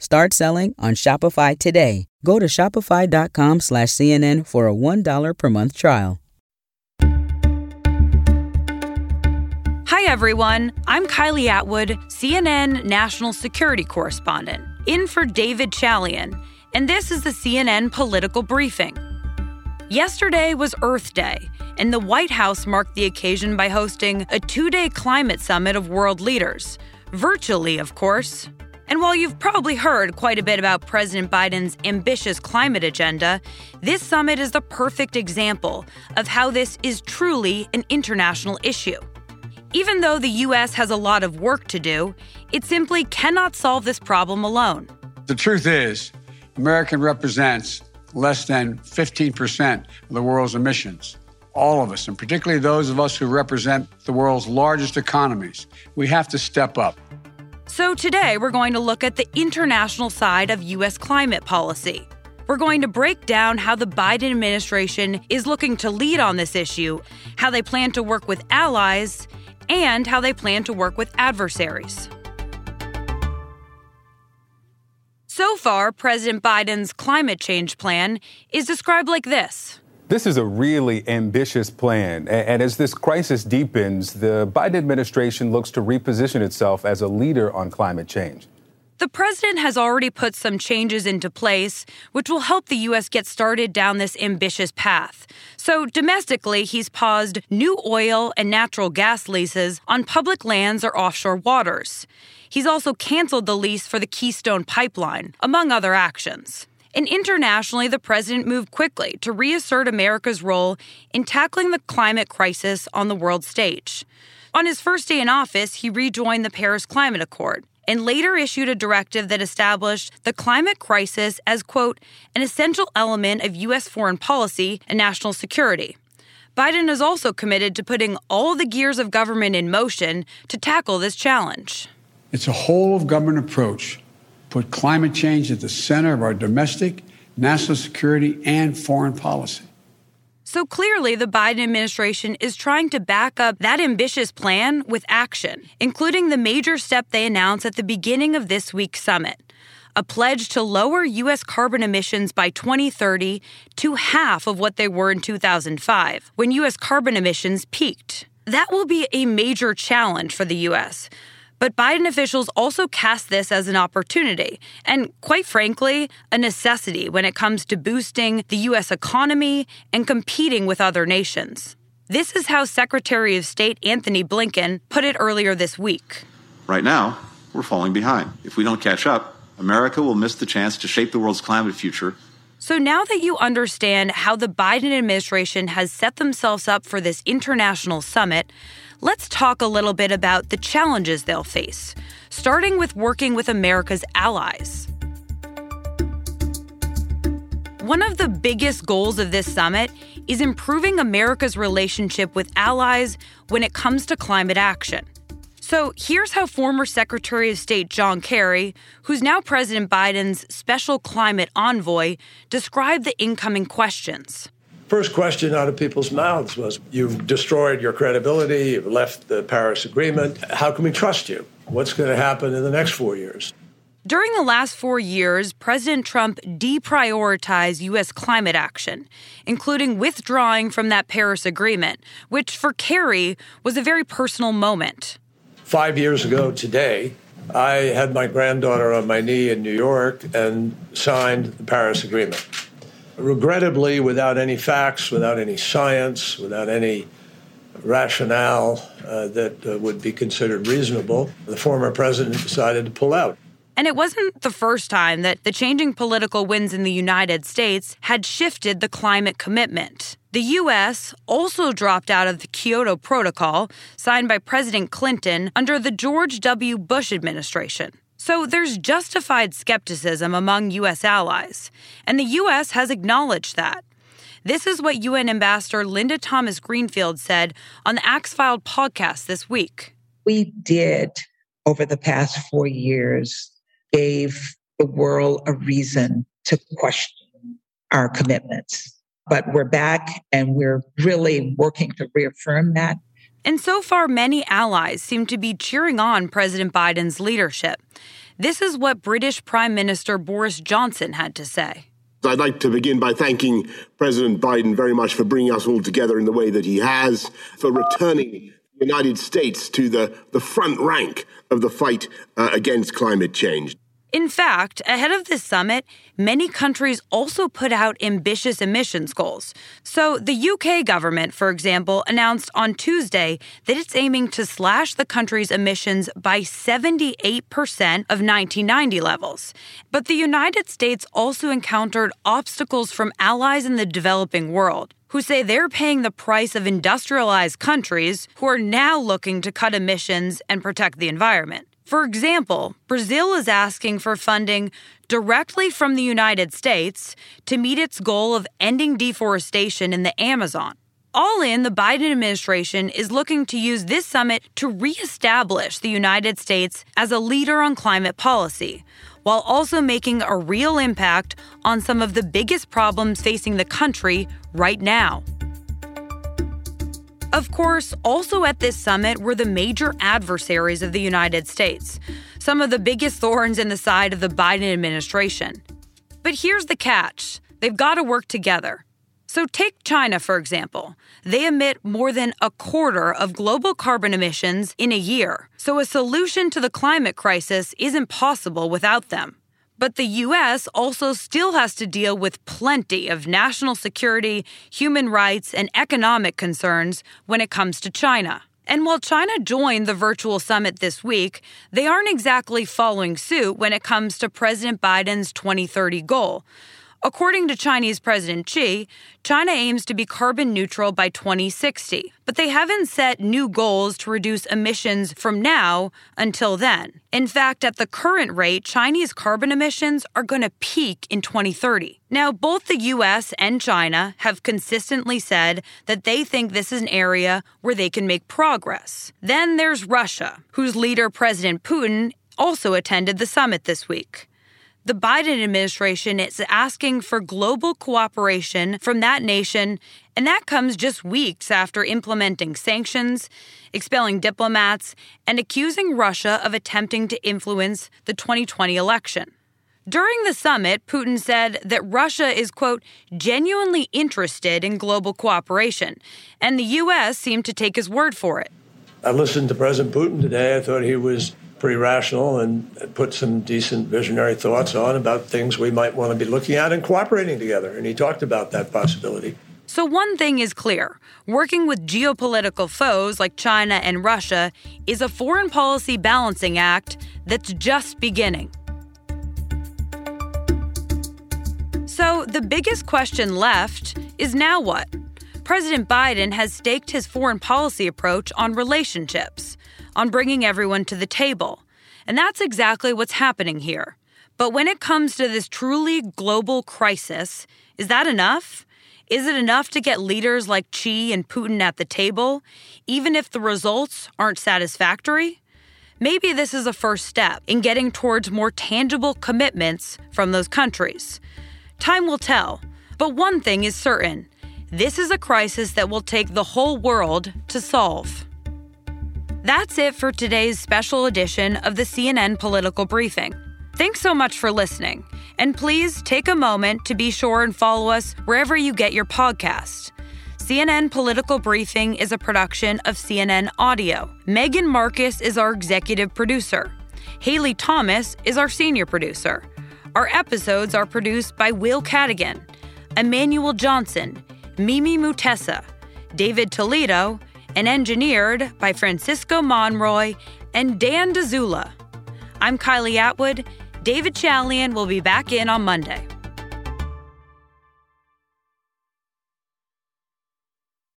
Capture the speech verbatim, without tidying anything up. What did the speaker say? Start selling on Shopify today. Go to shopify.com slash CNN for a one dollar per month trial. Hi, everyone. I'm Kylie Atwood, C N N national security correspondent, in for David Chalian, and this is the C N N Political Briefing. Yesterday was Earth Day, and the White House marked the occasion by hosting a two-day climate summit of world leaders, virtually, of course. And while you've probably heard quite a bit about President Biden's ambitious climate agenda, this summit is the perfect example of how this is truly an international issue. Even though the U S has a lot of work to do, it simply cannot solve this problem alone. The truth is, America represents less than fifteen percent of the world's emissions. All of us, and particularly those of us who represent the world's largest economies, we have to step up. So today, we're going to look at the international side of U S climate policy. We're going to break down how the Biden administration is looking to lead on this issue, how they plan to work with allies, and how they plan to work with adversaries. So far, President Biden's climate change plan is described like this. This is a really ambitious plan, and as this crisis deepens, the Biden administration looks to reposition itself as a leader on climate change. The president has already put some changes into place, which will help the U S get started down this ambitious path. So domestically, he's paused new oil and natural gas leases on public lands or offshore waters. He's also canceled the lease for the Keystone Pipeline, among other actions. And internationally, the president moved quickly to reassert America's role in tackling the climate crisis on the world stage. On his first day in office, he rejoined the Paris Climate Accord and later issued a directive that established the climate crisis as, quote, an essential element of U S foreign policy and national security. Biden is also committed to putting all the gears of government in motion to tackle this challenge. It's a whole-of-government approach. Put climate change at the center of our domestic, national security, and foreign policy. So clearly, the Biden administration is trying to back up that ambitious plan with action, including the major step they announced at the beginning of this week's summit, a pledge to lower U S carbon emissions by twenty thirty to half of what they were in two thousand five, when U S carbon emissions peaked. That will be a major challenge for the U S, but Biden officials also cast this as an opportunity and, quite frankly, a necessity when it comes to boosting the U S economy and competing with other nations. This is how Secretary of State Anthony Blinken put it earlier this week. Right now, we're falling behind. If we don't catch up, America will miss the chance to shape the world's climate future. So now that you understand how the Biden administration has set themselves up for this international summit, let's talk a little bit about the challenges they'll face, starting with working with America's allies. One of the biggest goals of this summit is improving America's relationship with allies when it comes to climate action. So here's how former Secretary of State John Kerry, who's now President Biden's special climate envoy, described the incoming questions. First question out of people's mouths was, you've destroyed your credibility, you've left the Paris Agreement. How can we trust you? What's going to happen in the next four years? During the last four years, President Trump deprioritized U S climate action, including withdrawing from that Paris Agreement, which for Kerry was a very personal moment. Five years ago today, I had my granddaughter on my knee in New York and signed the Paris Agreement. Regrettably, without any facts, without any science, without any rationale uh, that uh, would be considered reasonable, the former president decided to pull out. And it wasn't the first time that the changing political winds in the United States had shifted the climate commitment. The U S also dropped out of the Kyoto Protocol, signed by President Clinton under the George W. Bush administration. So there's justified skepticism among U S allies, and the U S has acknowledged that. This is what U N Ambassador Linda Thomas-Greenfield said on the Axe Files podcast this week. We did, over the past four years, gave the world a reason to question our commitments. But we're back, and we're really working to reaffirm that. And so far, many allies seem to be cheering on President Biden's leadership. This is what British Prime Minister Boris Johnson had to say. I'd like to begin by thanking President Biden very much for bringing us all together in the way that he has, for returning the United States to the, the front rank of the fight uh, against climate change. In fact, ahead of this summit, many countries also put out ambitious emissions goals. So the U K government, for example, announced on Tuesday that it's aiming to slash the country's emissions by seventy-eight percent of nineteen ninety levels. But the United States also encountered obstacles from allies in the developing world, who say they're paying the price of industrialized countries who are now looking to cut emissions and protect the environment. For example, Brazil is asking for funding directly from the United States to meet its goal of ending deforestation in the Amazon. All in, the Biden administration is looking to use this summit to reestablish the United States as a leader on climate policy, while also making a real impact on some of the biggest problems facing the country right now. Of course, also at this summit were the major adversaries of the United States, some of the biggest thorns in the side of the Biden administration. But here's the catch. They've got to work together. So take China, for example. They emit more than a quarter of global carbon emissions in a year. So a solution to the climate crisis isn't possible without them. But the U S also still has to deal with plenty of national security, human rights, and economic concerns when it comes to China. And while China joined the virtual summit this week, they aren't exactly following suit when it comes to President Biden's twenty thirty goal. According to Chinese President Xi, China aims to be carbon neutral by twenty sixty, but they haven't set new goals to reduce emissions from now until then. In fact, at the current rate, Chinese carbon emissions are going to peak in twenty thirty. Now, both the U S and China have consistently said that they think this is an area where they can make progress. Then there's Russia, whose leader, President Putin, also attended the summit this week. The Biden administration is asking for global cooperation from that nation, and that comes just weeks after implementing sanctions, expelling diplomats, and accusing Russia of attempting to influence the twenty twenty election. During the summit, Putin said that Russia is, quote, genuinely interested in global cooperation, and the U S seemed to take his word for it. I listened to President Putin today. I thought he was pretty rational and put some decent visionary thoughts on about things we might want to be looking at and cooperating together. And he talked about that possibility. So one thing is clear. Working with geopolitical foes like China and Russia is a foreign policy balancing act that's just beginning. So the biggest question left is now what? President Biden has staked his foreign policy approach on relationships, on bringing everyone to the table. And that's exactly what's happening here. But when it comes to this truly global crisis, is that enough? Is it enough to get leaders like Xi and Putin at the table, even if the results aren't satisfactory? Maybe this is a first step in getting towards more tangible commitments from those countries. Time will tell. But one thing is certain. This is a crisis that will take the whole world to solve. That's it for today's special edition of the C N N Political Briefing. Thanks so much for listening. And please take a moment to be sure and follow us wherever you get your podcast. C N N Political Briefing is a production of C N N Audio. Megan Marcus is our executive producer. Haley Thomas is our senior producer. Our episodes are produced by Will Cadigan, Emmanuel Johnson, Mimi Mutesa, David Toledo, and engineered by Francisco Monroy and Dan DeZula. I'm Kylie Atwood. David Chalian will be back in on Monday.